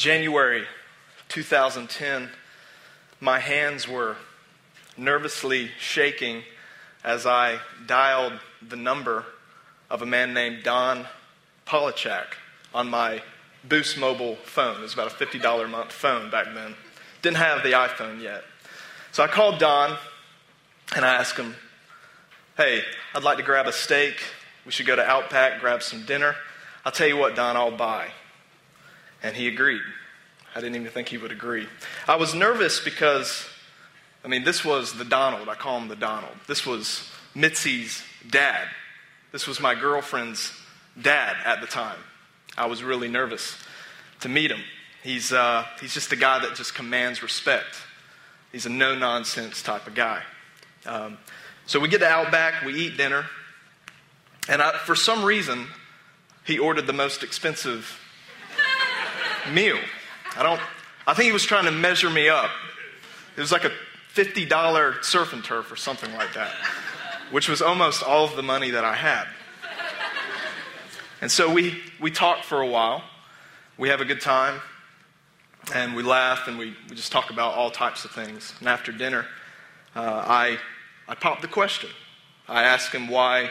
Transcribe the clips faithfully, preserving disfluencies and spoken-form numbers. January two thousand ten, my hands were nervously shaking as I dialed the number of a man named Don Polichak on my Boost Mobile phone. It was about a fifty dollars a month phone back then. Didn't have the iPhone yet. So I called Don and I asked him, hey, I'd like to grab a steak. We should go to Outback, grab some dinner. I'll tell you what, Don, I'll buy. And he agreed. I didn't even think he would agree. I was nervous because, I mean, this was the Donald. I call him the Donald. This was Mitzi's dad. This was my girlfriend's dad at the time. I was really nervous to meet him. He's uh, he's just a guy that just commands respect. He's a no-nonsense type of guy. Um, so we get to Outback, we eat dinner, and I, for some reason, he ordered the most expensive meal. I don't. I think he was trying to measure me up. It was like a fifty dollars surf and turf or something like that, which was almost all of the money that I had. And so we, we talk for a while. We have a good time. And we laugh and we, we just talk about all types of things. And after dinner, uh, I, I pop the question. I ask him why.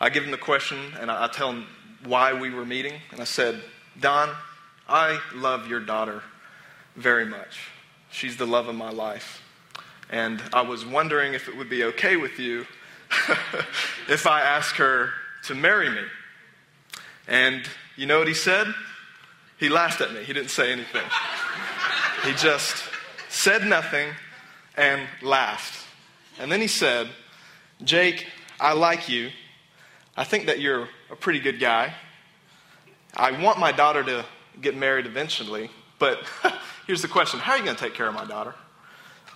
I give him the question and I, I tell him why we were meeting. And I said, Don, I love your daughter very much. She's the love of my life. And I was wondering if it would be okay with you if I asked her to marry me. And you know what he said? He laughed at me. He didn't say anything. He just said nothing and laughed. And then he said, Jake, I like you. I think that you're a pretty good guy. I want my daughter to get married eventually, but here's the question. How are you going to take care of my daughter?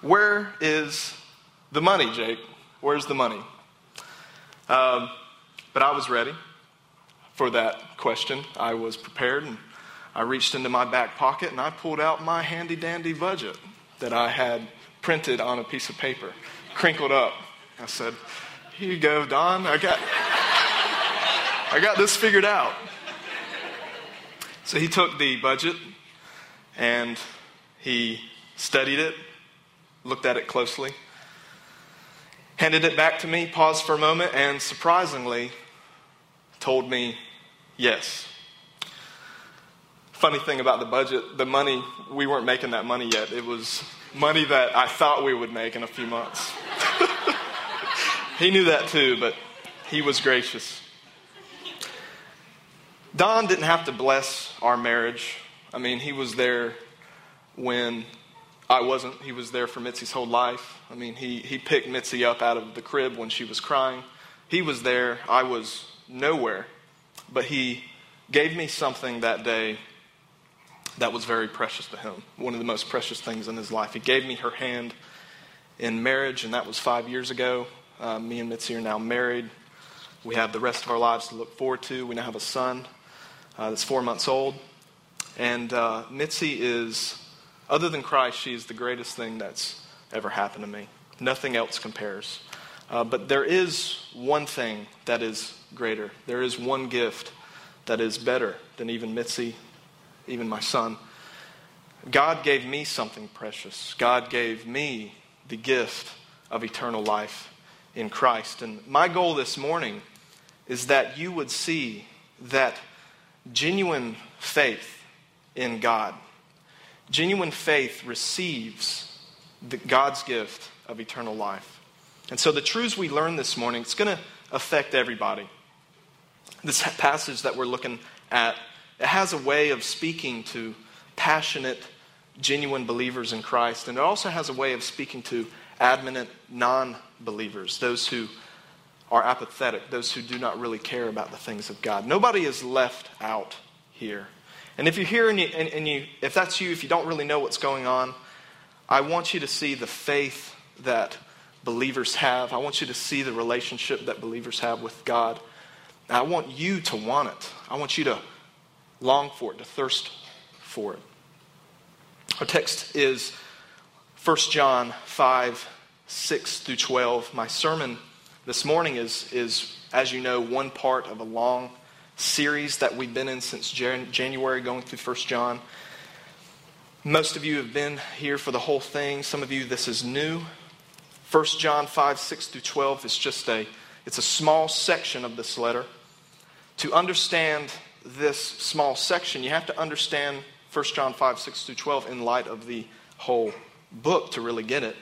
Where is the money, Jake? Where's the money? Um, but I was ready for that question. I was prepared, and I reached into my back pocket, and I pulled out my handy-dandy budget that I had printed on a piece of paper, crinkled up. I said, here you go, Don. I got, I got this figured out. So he took the budget, and he studied it, looked at it closely, handed it back to me, paused for a moment, and surprisingly told me, yes. Funny thing about the budget, the money, we weren't making that money yet. It was money that I thought we would make in a few months. He knew that too, but he was gracious. Don didn't have to bless our marriage. I mean, he was there when I wasn't. He was there for Mitzi's whole life. I mean, he, he picked Mitzi up out of the crib when she was crying. He was there. I was nowhere, but he gave me something that day that was very precious to him, one of the most precious things in his life. He gave me her hand in marriage, and that was five years ago. Uh, me and Mitzi are now married. We have the rest of our lives to look forward to. We now have a son uh, that's four months old, and uh, Mitzi is, other than Christ, she is the greatest thing that's ever happened to me. Nothing else compares. Uh, but there is one thing that is greater. There is one gift that is better than even Mitzi, even my son. God gave me something precious. God gave me the gift of eternal life in Christ. And my goal this morning is that you would see that genuine faith in God, genuine faith receives the, God's gift of eternal life. And so the truths we learned this morning, it's going to affect everybody. This passage that we're looking at, it has a way of speaking to passionate, genuine believers in Christ. And it also has a way of speaking to adamant non-believers, those who are apathetic, those who do not really care about the things of God. Nobody is left out here. And if you're here and, you, and, and you, if that's you, if you don't really know what's going on, I want you to see the faith that believers have. I want you to see the relationship that believers have with God. I want you to want it. I want you to long for it, to thirst for it. Our text is First John five, six through twelve. My sermon this morning is, is, as you know, one part of a long series that we've been in since January, going through First John. Most of you have been here for the whole thing. Some of you, this is new. First John five, six through twelve is just a, it's a small section of this letter. To understand this small section, you have to understand First John five, six through twelve in light of the whole book to really get it.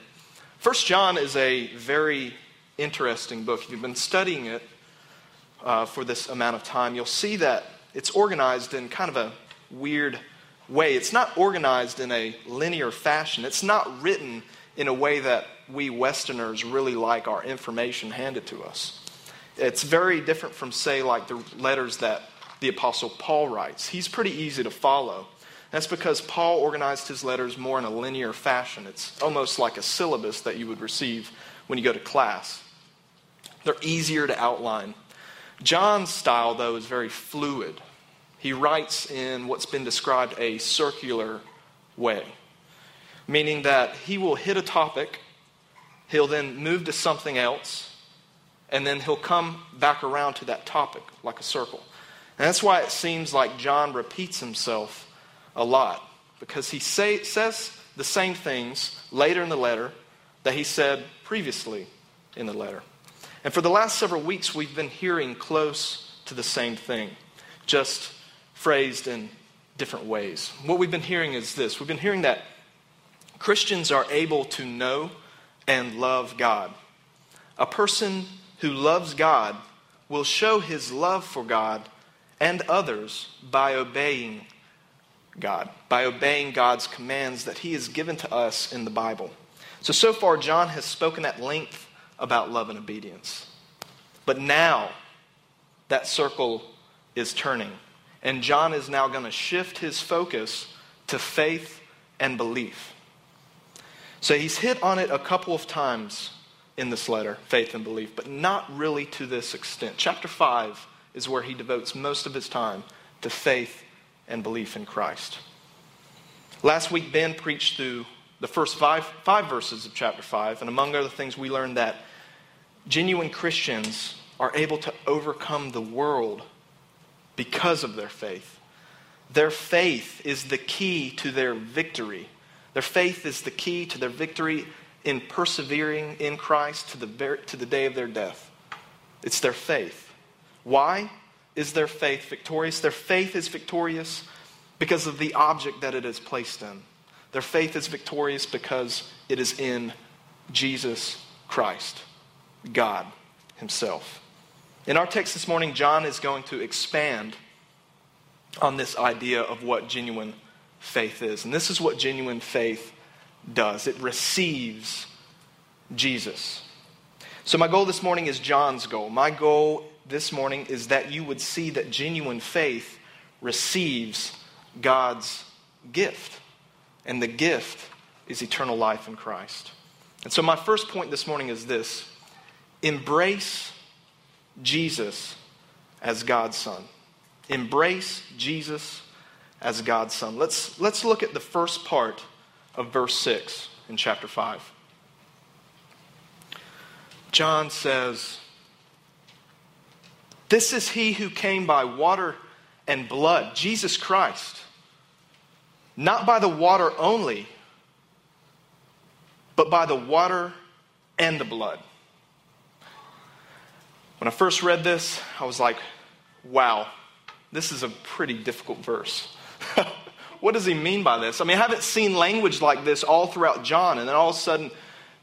First John is a very interesting book. If you've been studying it uh, for this amount of time, you'll see that it's organized in kind of a weird way. It's not organized in a linear fashion. It's not written in a way that we Westerners really like our information handed to us. It's very different from, say, like the letters that the Apostle Paul writes. He's pretty easy to follow. That's because Paul organized his letters more in a linear fashion. It's almost like a syllabus that you would receive when you go to class. They're easier to outline. John's style, though, is very fluid. He writes in what's been described a circular way, meaning that he will hit a topic, he'll then move to something else, and then he'll come back around to that topic like a circle. And that's why it seems like John repeats himself a lot, because he say, says the same things later in the letter that he said previously in the letter. And for the last several weeks, we've been hearing close to the same thing, just phrased in different ways. What we've been hearing is this. We've been hearing that Christians are able to know and love God. A person who loves God will show his love for God and others by obeying God, by obeying God's commands that he has given to us in the Bible. So, so far, John has spoken at length about love and obedience. But now, that circle is turning, and John is now going to shift his focus to faith and belief. So he's hit on it a couple of times in this letter, faith and belief, but not really to this extent. Chapter five is where he devotes most of his time to faith and belief in Christ. Last week, Ben preached through the first five, five verses of chapter five, and among other things, we learned that genuine Christians are able to overcome the world because of their faith. Their faith is the key to their victory. Their faith is the key to their victory in persevering in Christ to the to the day of their death. It's their faith. Why is their faith victorious? Their faith is victorious because of the object that it is placed in. Their faith is victorious because it is in Jesus Christ, God himself. In our text this morning, John is going to expand on this idea of what genuine faith is. And this is what genuine faith does. It receives Jesus. So my goal this morning is John's goal. My goal this morning is that you would see that genuine faith receives God's gift. And the gift is eternal life in Christ. And so my first point this morning is this: embrace Jesus as God's Son. Embrace Jesus as God's Son. Let's, let's look at the first part of verse six in chapter five. John says, "This is he who came by water and blood, Jesus Christ, not by the water only, but by the water and the blood." When I first read this, I was like, wow, this is a pretty difficult verse. What does he mean by this? I mean, I haven't seen language like this all throughout John, and then all of a sudden,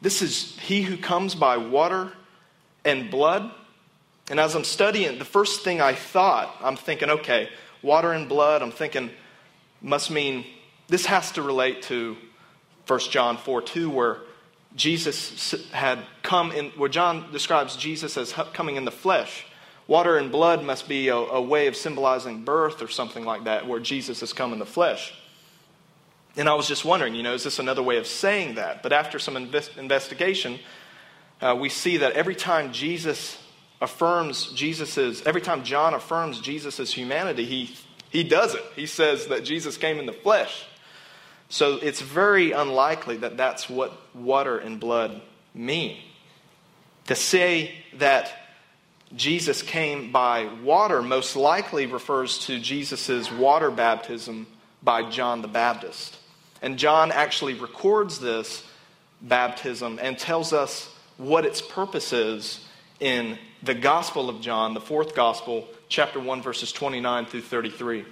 this is he who comes by water and blood. And as I'm studying, the first thing I thought, I'm thinking, okay, water and blood, I'm thinking, must mean this has to relate to First John four two, where Jesus had come in, where John describes Jesus as coming in the flesh. Water and blood must be a, a way of symbolizing birth or something like that, where Jesus has come in the flesh. And I was just wondering, you know, is this another way of saying that? But after some invest, investigation, uh, we see that every time Jesus affirms Jesus's, every time John affirms Jesus's humanity, he he does it. He says that Jesus came in the flesh. So it's very unlikely that that's what water and blood mean. To say that Jesus came by water most likely refers to Jesus' water baptism by John the Baptist. And John actually records this baptism and tells us what its purpose is in the Gospel of John, the fourth Gospel, chapter one, verses twenty-nine through thirty-three.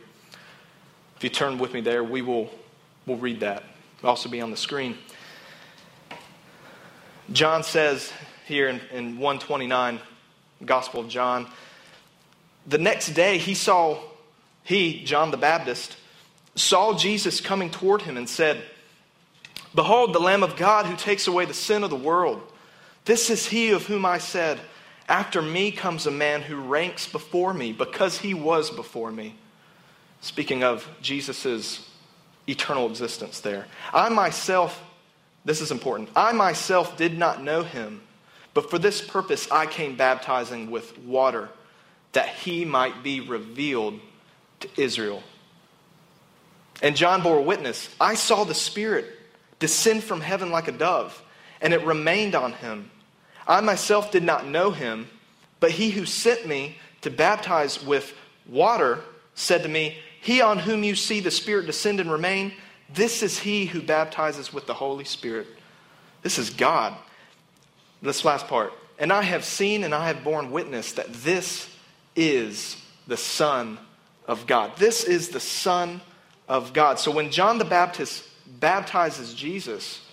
If you turn with me there, we will we'll read that. It'll also be on the screen. John says here in, in one twenty-nine, Gospel of John, the next day he saw, he, John the Baptist, saw Jesus coming toward him and said, "Behold, the Lamb of God who takes away the sin of the world. This is he of whom I said, after me comes a man who ranks before me because he was before me." Speaking of Jesus' eternal existence there. I myself, this is important, I myself did not know him, but for this purpose I came baptizing with water, that he might be revealed to Israel. And John bore witness, I saw the Spirit descend from heaven like a dove, and it remained on him. I myself did not know him, but he who sent me to baptize with water said to me, he on whom you see the Spirit descend and remain, this is he who baptizes with the Holy Spirit. This is God. This last part. And I have seen and I have borne witness that this is the Son of God. This is the Son of God. So when John the Baptist baptizes Jesus,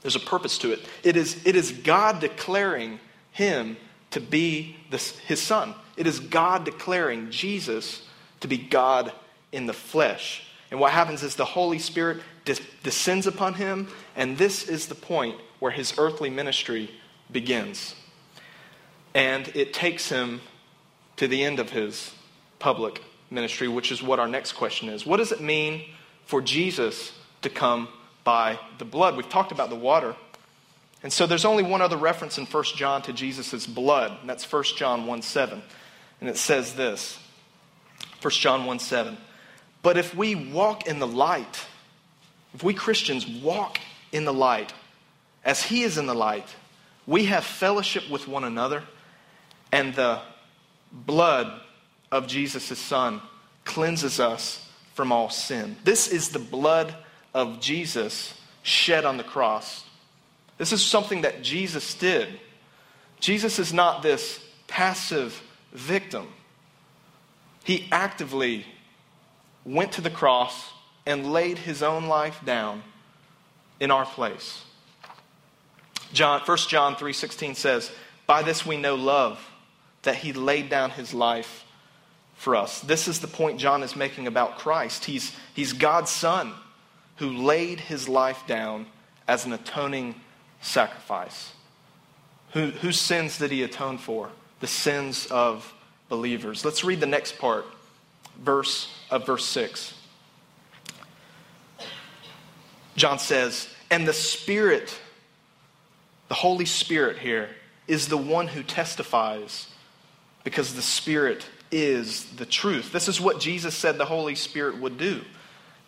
there's a purpose to it. It is, it is God declaring him to be the, his son. It is God declaring Jesus to be God in the flesh. And what happens is the Holy Spirit des- descends upon him, and this is the point where his earthly ministry begins. And it takes him to the end of his public ministry, which is what our next question is. What does it mean for Jesus to come by the blood? We've talked about the water. And so there's only one other reference in First John to Jesus' blood, and that's First John one seven. And it says this, First John one seven, but if we walk in the light, if we Christians walk in the light, as he is in the light, we have fellowship with one another, and the blood of Jesus' Son cleanses us from all sin. This is the blood of Jesus shed on the cross. This is something that Jesus did. Jesus is not this passive victim. He actively went to the cross and laid his own life down in our place. John, First John three sixteen says, by this we know love, that he laid down his life for us. This is the point John is making about Christ. He's, he's God's Son who laid his life down as an atoning sacrifice. Who, whose sins did he atone for? The sins of believers. Let's read the next part, verse of verse six. John says, and the Spirit, the Holy Spirit here, is the one who testifies, because the Spirit is the truth. This is what Jesus said the Holy Spirit would do.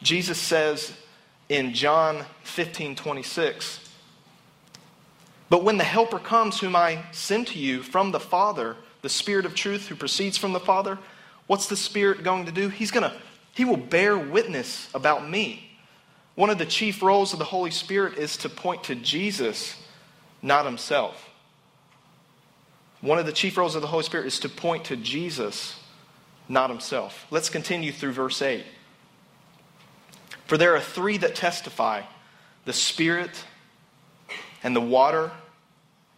Jesus says in John fifteen twenty-six, but when the Helper comes, whom I send to you from the Father, the Spirit of truth who proceeds from the Father, what's the Spirit going to do? He's gonna, he will bear witness about me. One of the chief roles of the Holy Spirit is to point to Jesus, not himself. One of the chief roles of the Holy Spirit is to point to Jesus, not himself. Let's continue through verse eight. For there are three that testify, the Spirit and the water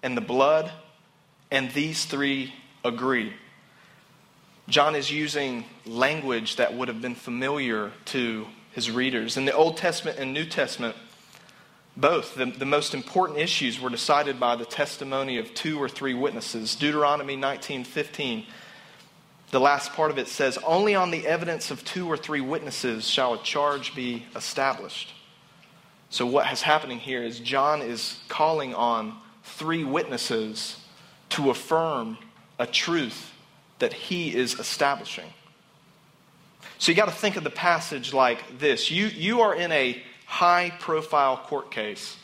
and the blood, and these three agree. John is using language that would have been familiar to his readers. In the Old Testament and New Testament, both the, the most important issues were decided by the testimony of two or three witnesses. Deuteronomy nineteen fifteen, the last part of it says, only on the evidence of two or three witnesses shall a charge be established. So what is happening here is John is calling on three witnesses to affirm a truth that he is establishing. So you got to think of the passage like this. You, you are in a high-profile court case.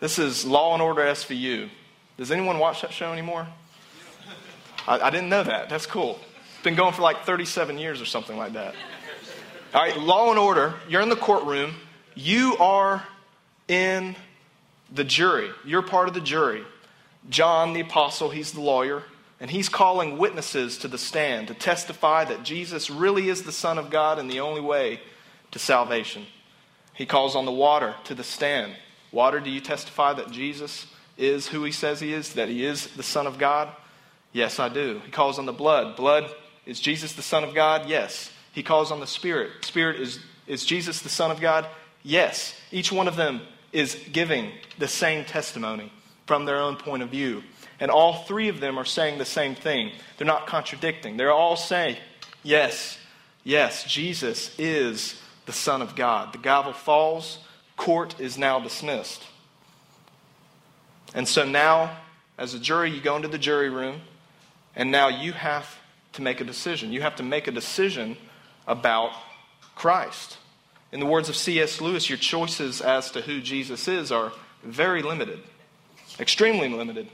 This is Law and Order S V U. Does anyone watch that show anymore? I, I didn't know that. That's cool. It's been going for like thirty-seven years or something like that. All right, Law and Order. You're in the courtroom. You are in the jury. You're part of the jury. John, the apostle, he's the lawyer, and he's calling witnesses to the stand to testify that Jesus really is the Son of God and the only way to salvation. He calls on the water to the stand. Water, do you testify that Jesus is who he says he is, that he is the Son of God? Yes, I do. He calls on the blood. Blood, is Jesus the Son of God? Yes. He calls on the Spirit. Spirit, is, is Jesus the Son of God? Yes. Each one of them is giving the same testimony from their own point of view. And all three of them are saying the same thing. They're not contradicting. They're all saying, yes, yes, Jesus is the Son of God. The gavel falls. Court is now dismissed. And so now, as a jury, you go into the jury room, and now you have to make a decision. You have to make a decision about Christ. In the words of C S Lewis, your choices as to who Jesus is are very limited, extremely limited,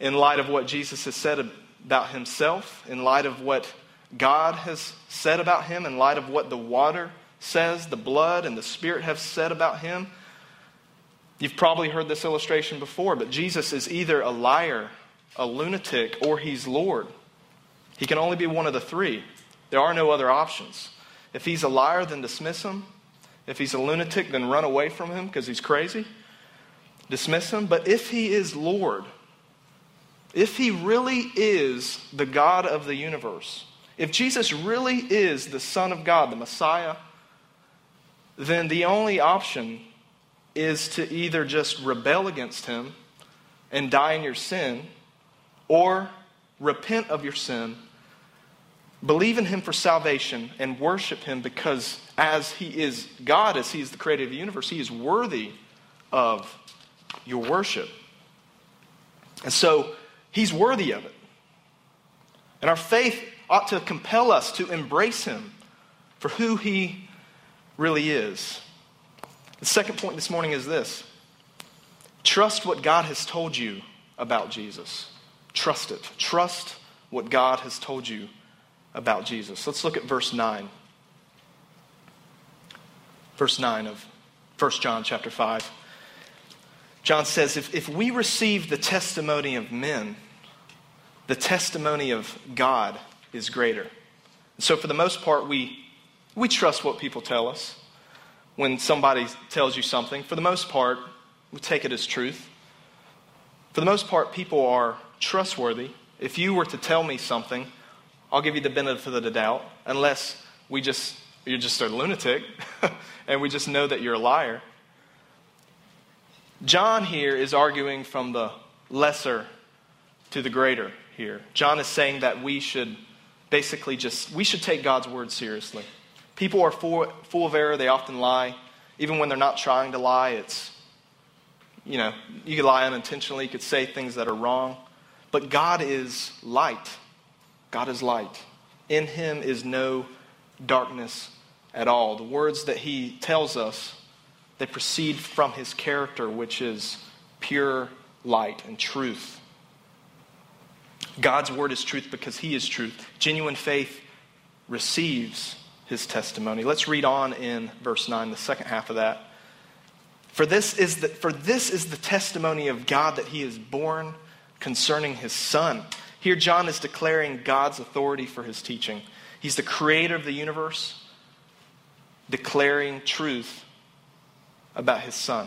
in light of what Jesus has said about himself, in light of what God has said about him, in light of what the water says, the blood and the Spirit have said about him. You've probably heard this illustration before, but Jesus is either a liar, a lunatic, or he's Lord. He can only be one of the three. There are no other options. If he's a liar, then dismiss him. If he's a lunatic, then run away from him because he's crazy. Dismiss him. But if he is Lord, if he really is the God of the universe, if Jesus really is the Son of God, the Messiah, then the only option is to either just rebel against him and die in your sin, or repent of your sin, believe in him for salvation, and worship him because as he is God, as he is the creator of the universe, he is worthy of your worship. And so he's worthy of it. And our faith ought to compel us to embrace him for who he really is. The second point this morning is this. Trust what God has told you about Jesus. Trust it. Trust what God has told you about Jesus. Let's look at verse nine. Verse nine of First John chapter five. John says, if, if we receive the testimony of men, the testimony of God is greater. So for the most part, we, we trust what people tell us. When somebody tells you something, for the most part, we take it as truth. For the most part, people are trustworthy. If you were to tell me something, I'll give you the benefit of the doubt, unless we just you're just a lunatic and we just know that you're a liar. John here is arguing from the lesser to the greater here. John is saying that we should basically just we should take God's word seriously. People are full, full of error. They often lie. Even when they're not trying to lie, it's, you know, you could lie unintentionally. You could say things that are wrong. But God is light. God is light. In him is no darkness at all. The words that he tells us, they proceed from his character, which is pure light and truth. God's word is truth because he is truth. Genuine faith receives his testimony. Let's read on in verse nine, the second half of that. For this is the, for this is the testimony of God that he is born concerning his Son. Here John is declaring God's authority for his teaching. He's the creator of the universe, declaring truth about his Son.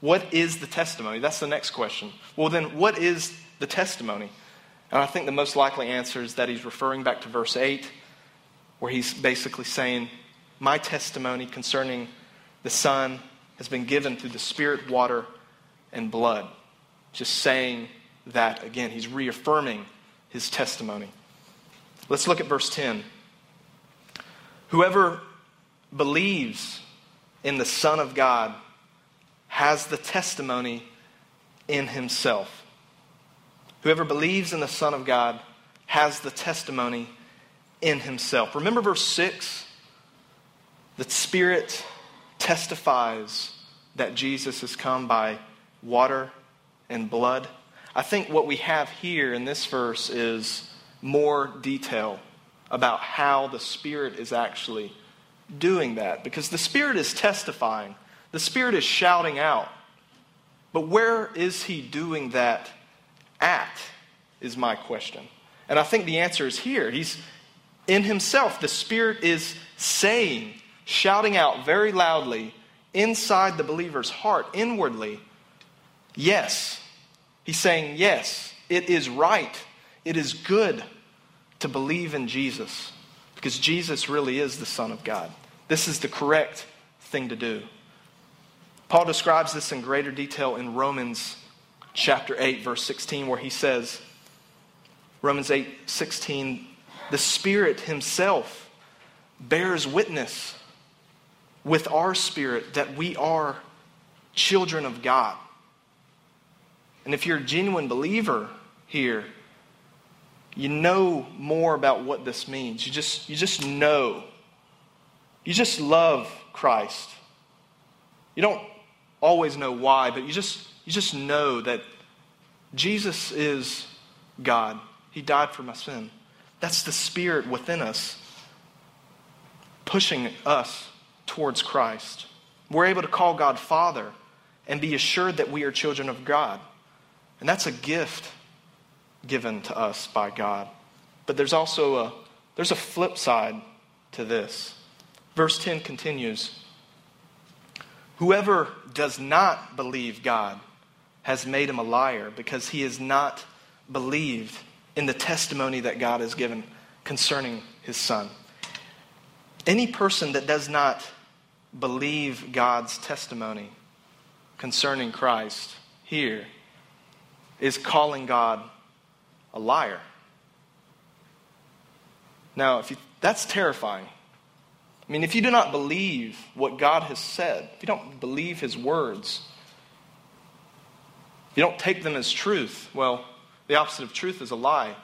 What is the testimony? That's the next question. Well then, what is the testimony? And I think the most likely answer is that he's referring back to verse eight, where he's basically saying, my testimony concerning the Son has been given through the Spirit, water, and blood. Just saying that again. He's reaffirming his testimony. Let's look at verse ten. Whoever believes in the Son of God has the testimony in himself. Whoever believes in the Son of God has the testimony in himself. Remember verse six? The Spirit testifies that Jesus has come by water and blood. I think what we have here in this verse is more detail about how the Spirit is actually doing that because the Spirit is testifying. The Spirit is shouting out. But where is he doing that at is my question. And I think the answer is here. He's in himself. The Spirit is saying, shouting out very loudly inside the believer's heart, inwardly, yes. He's saying, yes, it is right. It is good to believe in Jesus because Jesus really is the Son of God. This is the correct thing to do. Paul describes this in greater detail in Romans chapter eight, verse sixteen, where he says, Romans eight, sixteen, the Spirit himself bears witness with our spirit that we are children of God. And if you're a genuine believer here, you know more about what this means. You just, you just know. You just love Christ. You don't always know why, but you just, you just know that Jesus is God. He died for my sin. That's the Spirit within us pushing us towards Christ. We're able to call God Father and be assured that we are children of God. And that's a gift given to us by God. But there's also a, there's a flip side to this. Verse ten continues, whoever does not believe God has made him a liar because he has not believed in the testimony that God has given concerning his Son. Any person that does not believe God's testimony concerning Christ here is calling God a liar. Now, if you, that's terrifying. I mean, if you do not believe what God has said, if you don't believe his words, if you don't take them as truth, well, the opposite of truth is a lie.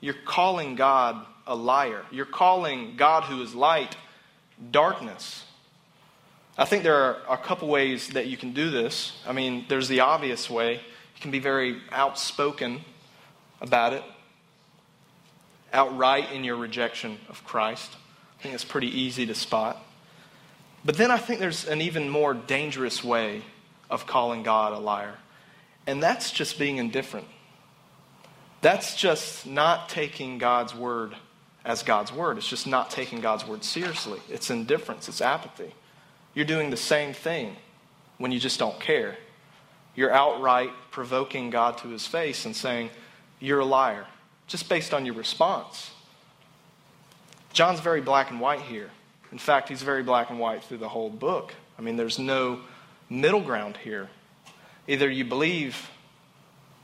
You're calling God a liar. You're calling God who is light, darkness. I think there are a couple ways that you can do this. I mean, there's the obvious way. You can be very outspoken about it, outright in your rejection of Christ. I think it's pretty easy to spot. But then I think there's an even more dangerous way of calling God a liar. And that's just being indifferent. That's just not taking God's word as God's word. It's just not taking God's word seriously. It's indifference. It's apathy. You're doing the same thing when you just don't care. You're outright provoking God to his face and saying, you're a liar, just based on your response. John's very black and white here. In fact, he's very black and white through the whole book. I mean, there's no middle ground here. Either you believe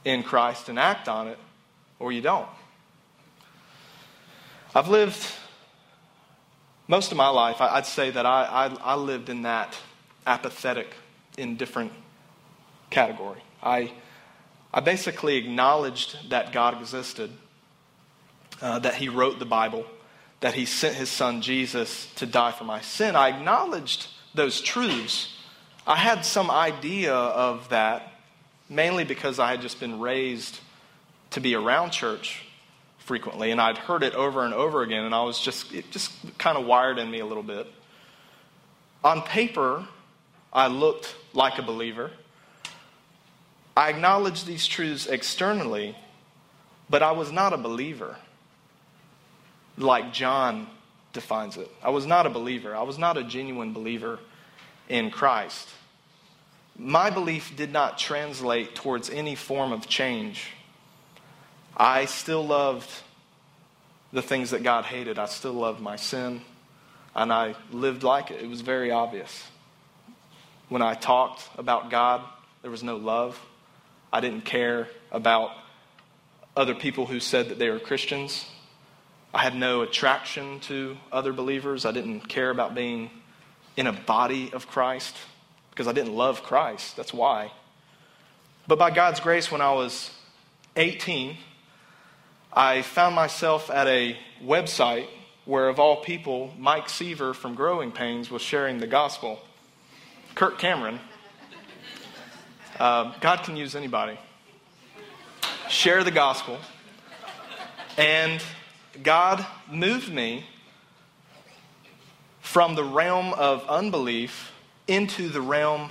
in Christ and act on it, or you don't. I've lived most of my life, I'd say that I, I, I lived in that apathetic, indifferent category. I, I basically acknowledged that God existed, uh, that he wrote the Bible, that he sent his Son Jesus to die for my sin. I acknowledged those truths. I had some idea of that, mainly because I had just been raised to be around church frequently, and I'd heard it over and over again, and I was just, it just kind of wired in me a little bit. On paper, I looked like a believer. I acknowledged these truths externally, but I was not a believer. Like John defines it. I was not a believer. I was not a genuine believer in Christ. My belief did not translate towards any form of change. I still loved the things that God hated. I still loved my sin, and I lived like it. It was very obvious. When I talked about God, there was no love. I didn't care about other people who said that they were Christians. I had no attraction to other believers. I didn't care about being in a body of Christ because I didn't love Christ. That's why. But by God's grace, when I was eighteen, I found myself at a website where, of all people, Mike Seaver from Growing Pains was sharing the gospel. Kirk Cameron. Uh, God can use anybody. Share the gospel. And God moved me from the realm of unbelief into the realm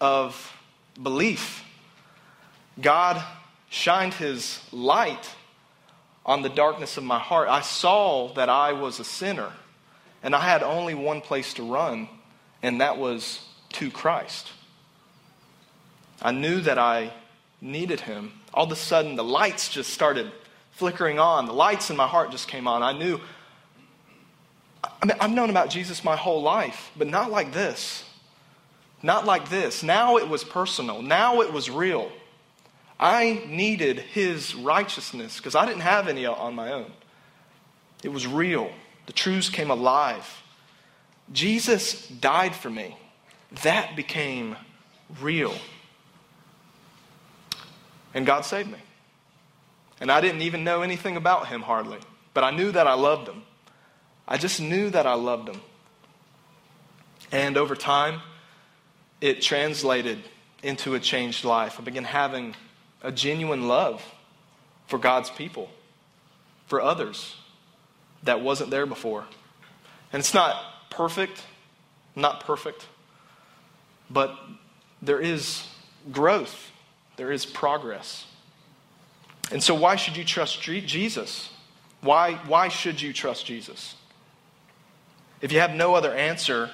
of belief. God shined his light on the darkness of my heart. I saw that I was a sinner, and I had only one place to run, and that was to Christ. I knew that I needed him. All of a sudden, the lights just started flickering on. The lights in my heart just came on. I knew, I mean, I've known about Jesus my whole life, but not like this. Not like this. Now it was personal. Now it was real. I needed his righteousness because I didn't have any on my own. It was real. The truths came alive. Jesus died for me. That became real. And God saved me. And I didn't even know anything about him hardly. But I knew that I loved him. I just knew that I loved him. And over time, it translated into a changed life. I began having a genuine love for God's people, for others, that wasn't there before. And it's not perfect, not perfect, but there is growth, there is progress. And so why should you trust Jesus? Why, why should you trust Jesus? If you have no other answer,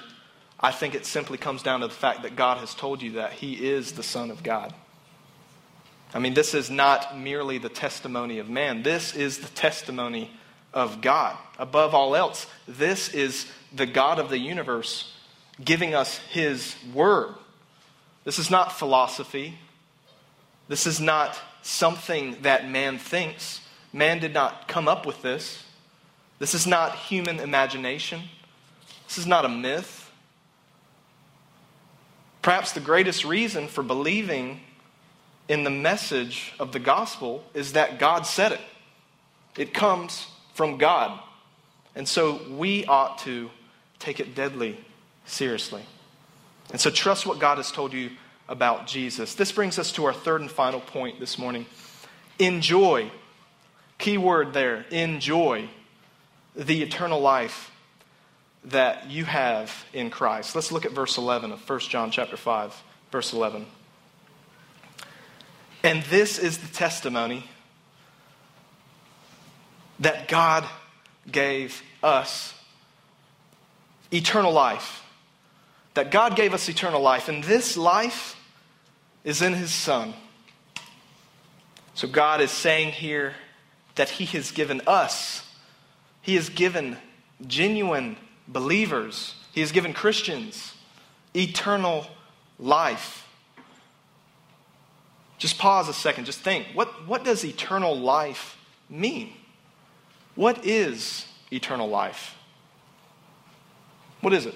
I think it simply comes down to the fact that God has told you that he is the Son of God. I mean, this is not merely the testimony of man. This is the testimony of God. Above all else, this is the God of the universe giving us his word. This is not philosophy. This is not something that man thinks. Man did not come up with this. This is not human imagination. This is not a myth. Perhaps the greatest reason for believing in the message of the gospel is that God said it. It comes from God. And so we ought to take it deadly seriously. And so trust what God has told you about Jesus. This brings us to our third and final point this morning. Enjoy. Key word there. Enjoy the eternal life that you have in Christ. Let's look at verse eleven of First John chapter five, verse eleven. And this is the testimony that God gave us eternal life. That God gave us eternal life, and this life is in his Son. So God is saying here that he has given us, he has given genuine believers, he has given Christians eternal life. Just pause a second. Just think. What, what does eternal life mean? What is eternal life? What is it?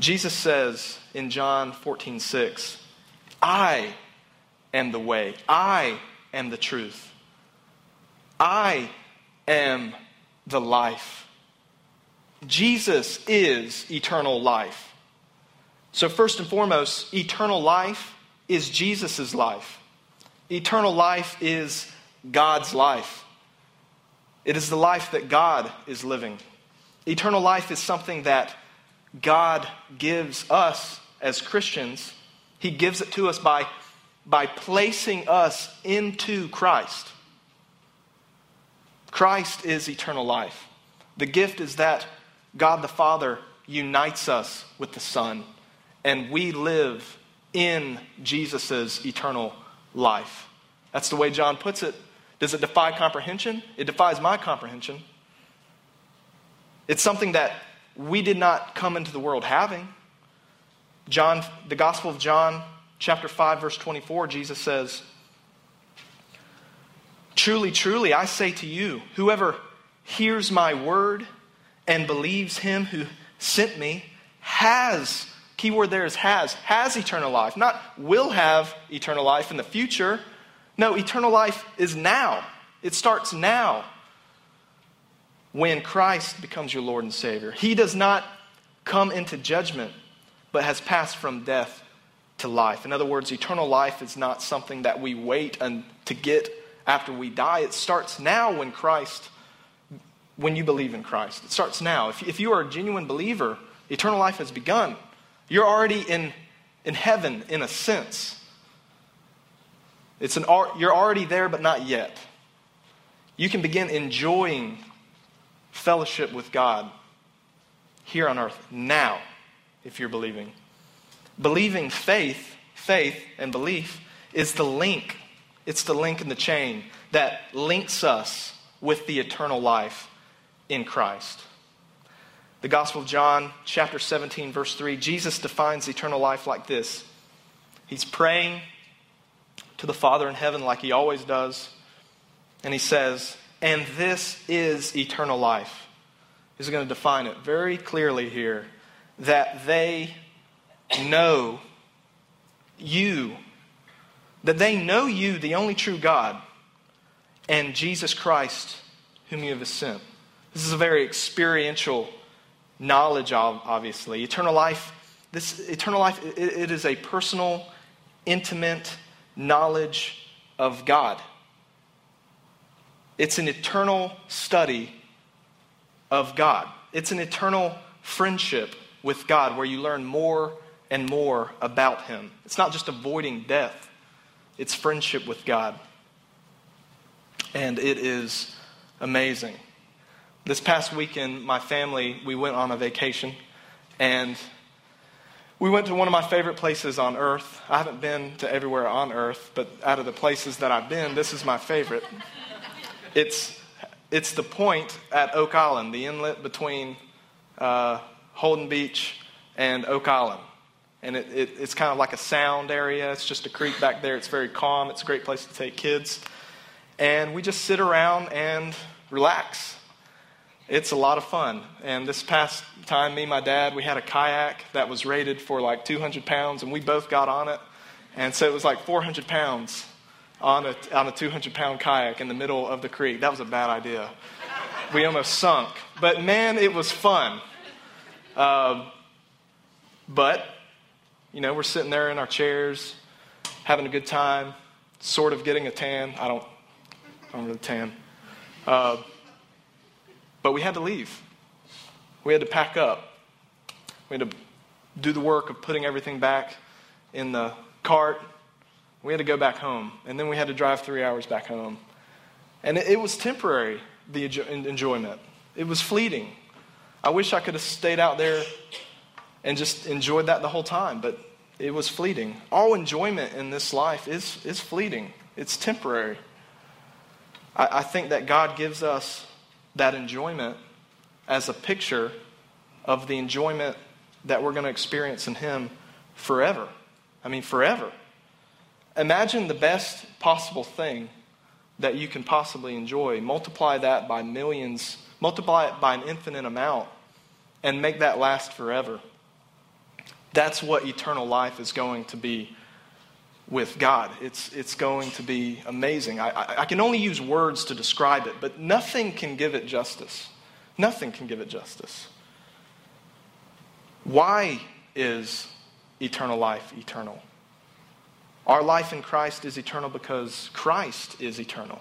Jesus says in John fourteen six, I am the way. I am the truth. I am the life. Jesus is eternal life. So first and foremost, eternal life is Jesus' life. Eternal life is God's life. It is the life that God is living. Eternal life is something that God gives us as Christians. He gives it to us by, by placing us into Christ. Christ is eternal life. The gift is that God the Father unites us with the Son, and we live in Jesus' eternal life. That's the way John puts it. Does it defy comprehension? It defies my comprehension. It's something that we did not come into the world having. John, the Gospel of John, chapter five, verse twenty-four, Jesus says, truly, truly, I say to you, whoever hears my word and believes him who sent me has, key word there is has, has eternal life. Not will have eternal life in the future. No, eternal life is now. It starts now. When Christ becomes your Lord and Savior, he does not come into judgment, but has passed from death to life. In other words, eternal life is not something that we wait and to get after we die. It starts now when Christ when you believe in Christ. It starts now. If, if you are a genuine believer, eternal life has begun. You're already in, in heaven in a sense. It's an you're already there, but not yet. You can begin enjoying fellowship with God here on earth now, if you're believing. Believing faith, faith and belief is the link. It's the link in the chain that links us with the eternal life in Christ. The Gospel of John, chapter seventeen, verse three, Jesus defines eternal life like this. He's praying to the Father in heaven like he always does. And he says, and this is eternal life. He's going to define it very clearly here. That they know you. That they know you, the only true God, and Jesus Christ, whom you have sent. This is a very experiential knowledge, obviously. Eternal life, this eternal life, it, it is a personal, intimate knowledge of God. It's an eternal study of God. It's an eternal friendship with God where you learn more and more about Him. It's not just avoiding death. It's friendship with God. And it is amazing. This past weekend, my family, we went on a vacation. And we went to one of my favorite places on earth. I haven't been to everywhere on earth, but out of the places that I've been, this is my favorite. It's it's the point at Oak Island, the inlet between uh, Holden Beach and Oak Island. And it, it, it's kind of like a sound area. It's just a creek back there. It's very calm. It's a great place to take kids. And we just sit around and relax. It's a lot of fun. And this past time, me and my dad, we had a kayak that was rated for like two hundred pounds, and we both got on it. And so it was like four hundred pounds. On a on a two hundred pound kayak in the middle of the creek. That was a bad idea. We almost sunk. But man, it was fun. Uh, but, you know, we're sitting there in our chairs, having a good time, sort of getting a tan. I don't, I don't really tan. Uh, but we had to leave. We had to pack up. We had to do the work of putting everything back in the cart. We had to go back home, and then we had to drive three hours back home. And it, it was temporary, the enjoyment. It was fleeting. I wish I could have stayed out there and just enjoyed that the whole time, but it was fleeting. All enjoyment in this life is, is fleeting. It's temporary. I, I think that God gives us that enjoyment as a picture of the enjoyment that we're going to experience in Him forever. I mean, forever. Imagine the best possible thing that you can possibly enjoy. Multiply that by millions. Multiply it by an infinite amount and make that last forever. That's what eternal life is going to be with God. It's, it's going to be amazing. I, I, I can only use words to describe it, but nothing can give it justice. Nothing can give it justice. Why is eternal life eternal? Our life in Christ is eternal because Christ is eternal.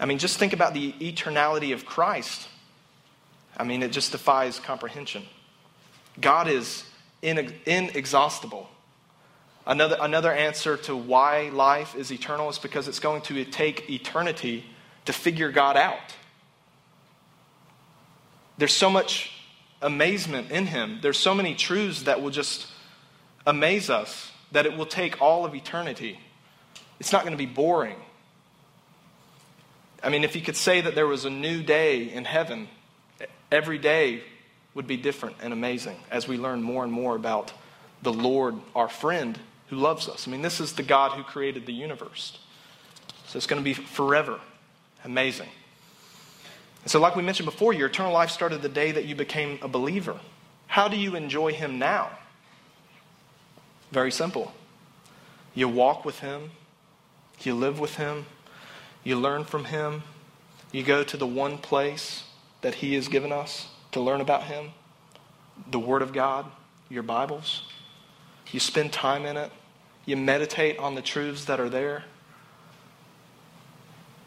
I mean, just think about the eternality of Christ. I mean, it just defies comprehension. God is inexhaustible. Another, another answer to why life is eternal is because it's going to take eternity to figure God out. There's so much amazement in Him. There's so many truths that will just amaze us. That it will take all of eternity. It's not going to be boring. I mean, if you could say that there was a new day in heaven, every day would be different and amazing as we learn more and more about the Lord, our friend, who loves us. I mean, this is the God who created the universe. So it's going to be forever amazing. And so like we mentioned before, your eternal life started the day that you became a believer. How do you enjoy Him now? Very simple. You walk with Him. You live with Him. You learn from Him. You go to the one place that He has given us to learn about Him. The Word of God, your Bibles. You spend time in it. You meditate on the truths that are there.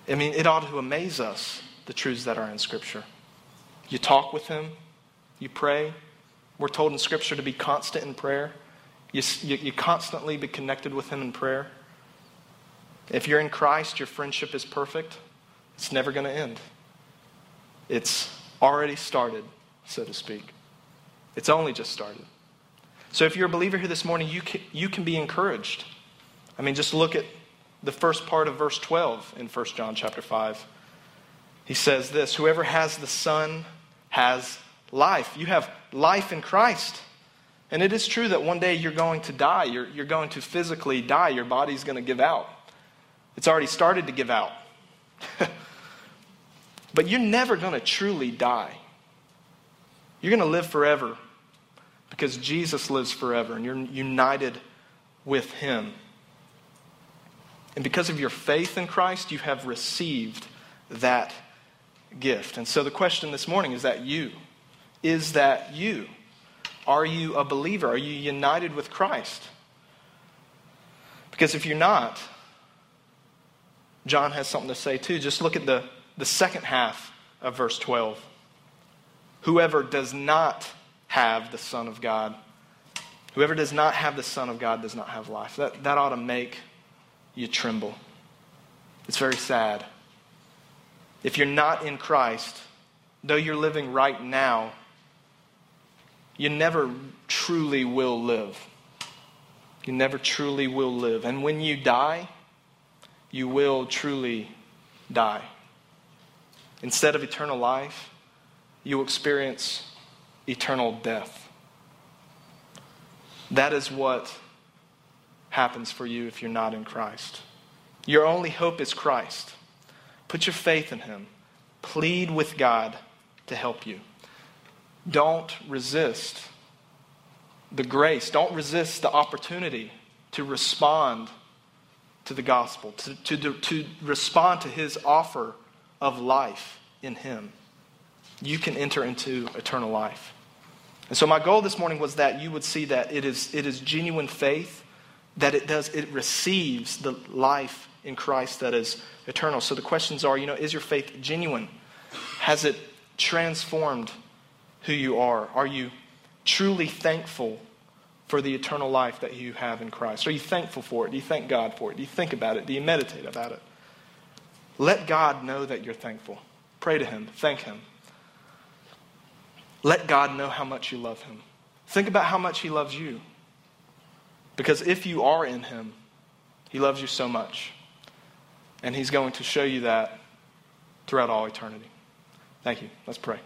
I mean, it ought to amaze us the truths that are in Scripture. You talk with him. You pray. We're told in Scripture to be constant in prayer. You, you, you constantly be connected with him in prayer. If you're in Christ, your friendship is perfect. It's never going to end. It's already started, so to speak. It's only just started. So if you're a believer here this morning, you can, you can be encouraged. I mean, just look at the first part of verse twelve in First John chapter five. He says this, whoever has the Son has life. You have life in Christ. And it is true that one day you're going to die. You're, you're going to physically die. Your body's going to give out. It's already started to give out. But you're never going to truly die. You're going to live forever because Jesus lives forever and you're united with him. And because of your faith in Christ, you have received that gift. And so the question this morning is that you? Is that you? Are you a believer? Are you united with Christ? Because if you're not, John has something to say too. Just look at the, the second half of verse twelve. Whoever does not have the Son of God, whoever does not have the Son of God does not have life. That, that ought to make you tremble. It's very sad. If you're not in Christ, though you're living right now, you never truly will live. You never truly will live. And when you die, you will truly die. Instead of eternal life, you experience eternal death. That is what happens for you if you're not in Christ. Your only hope is Christ. Put your faith in him. Plead with God to help you. Don't resist the grace. Don't resist the opportunity to respond to the gospel, to, to, to respond to his offer of life in him. You can enter into eternal life. And so my goal this morning was that you would see that it is, it is genuine faith, that it does, it receives the life in Christ that is eternal. So the questions are, you know, is your faith genuine? Has it transformed who you are? Are you truly thankful for the eternal life that you have in Christ? Are you thankful for it? Do you thank God for it? Do you think about it? Do you meditate about it? Let God know that you're thankful. Pray to him. Thank him. Let God know how much you love him. Think about how much he loves you. Because if you are in him, he loves you so much. And he's going to show you that throughout all eternity. Thank you. Let's pray.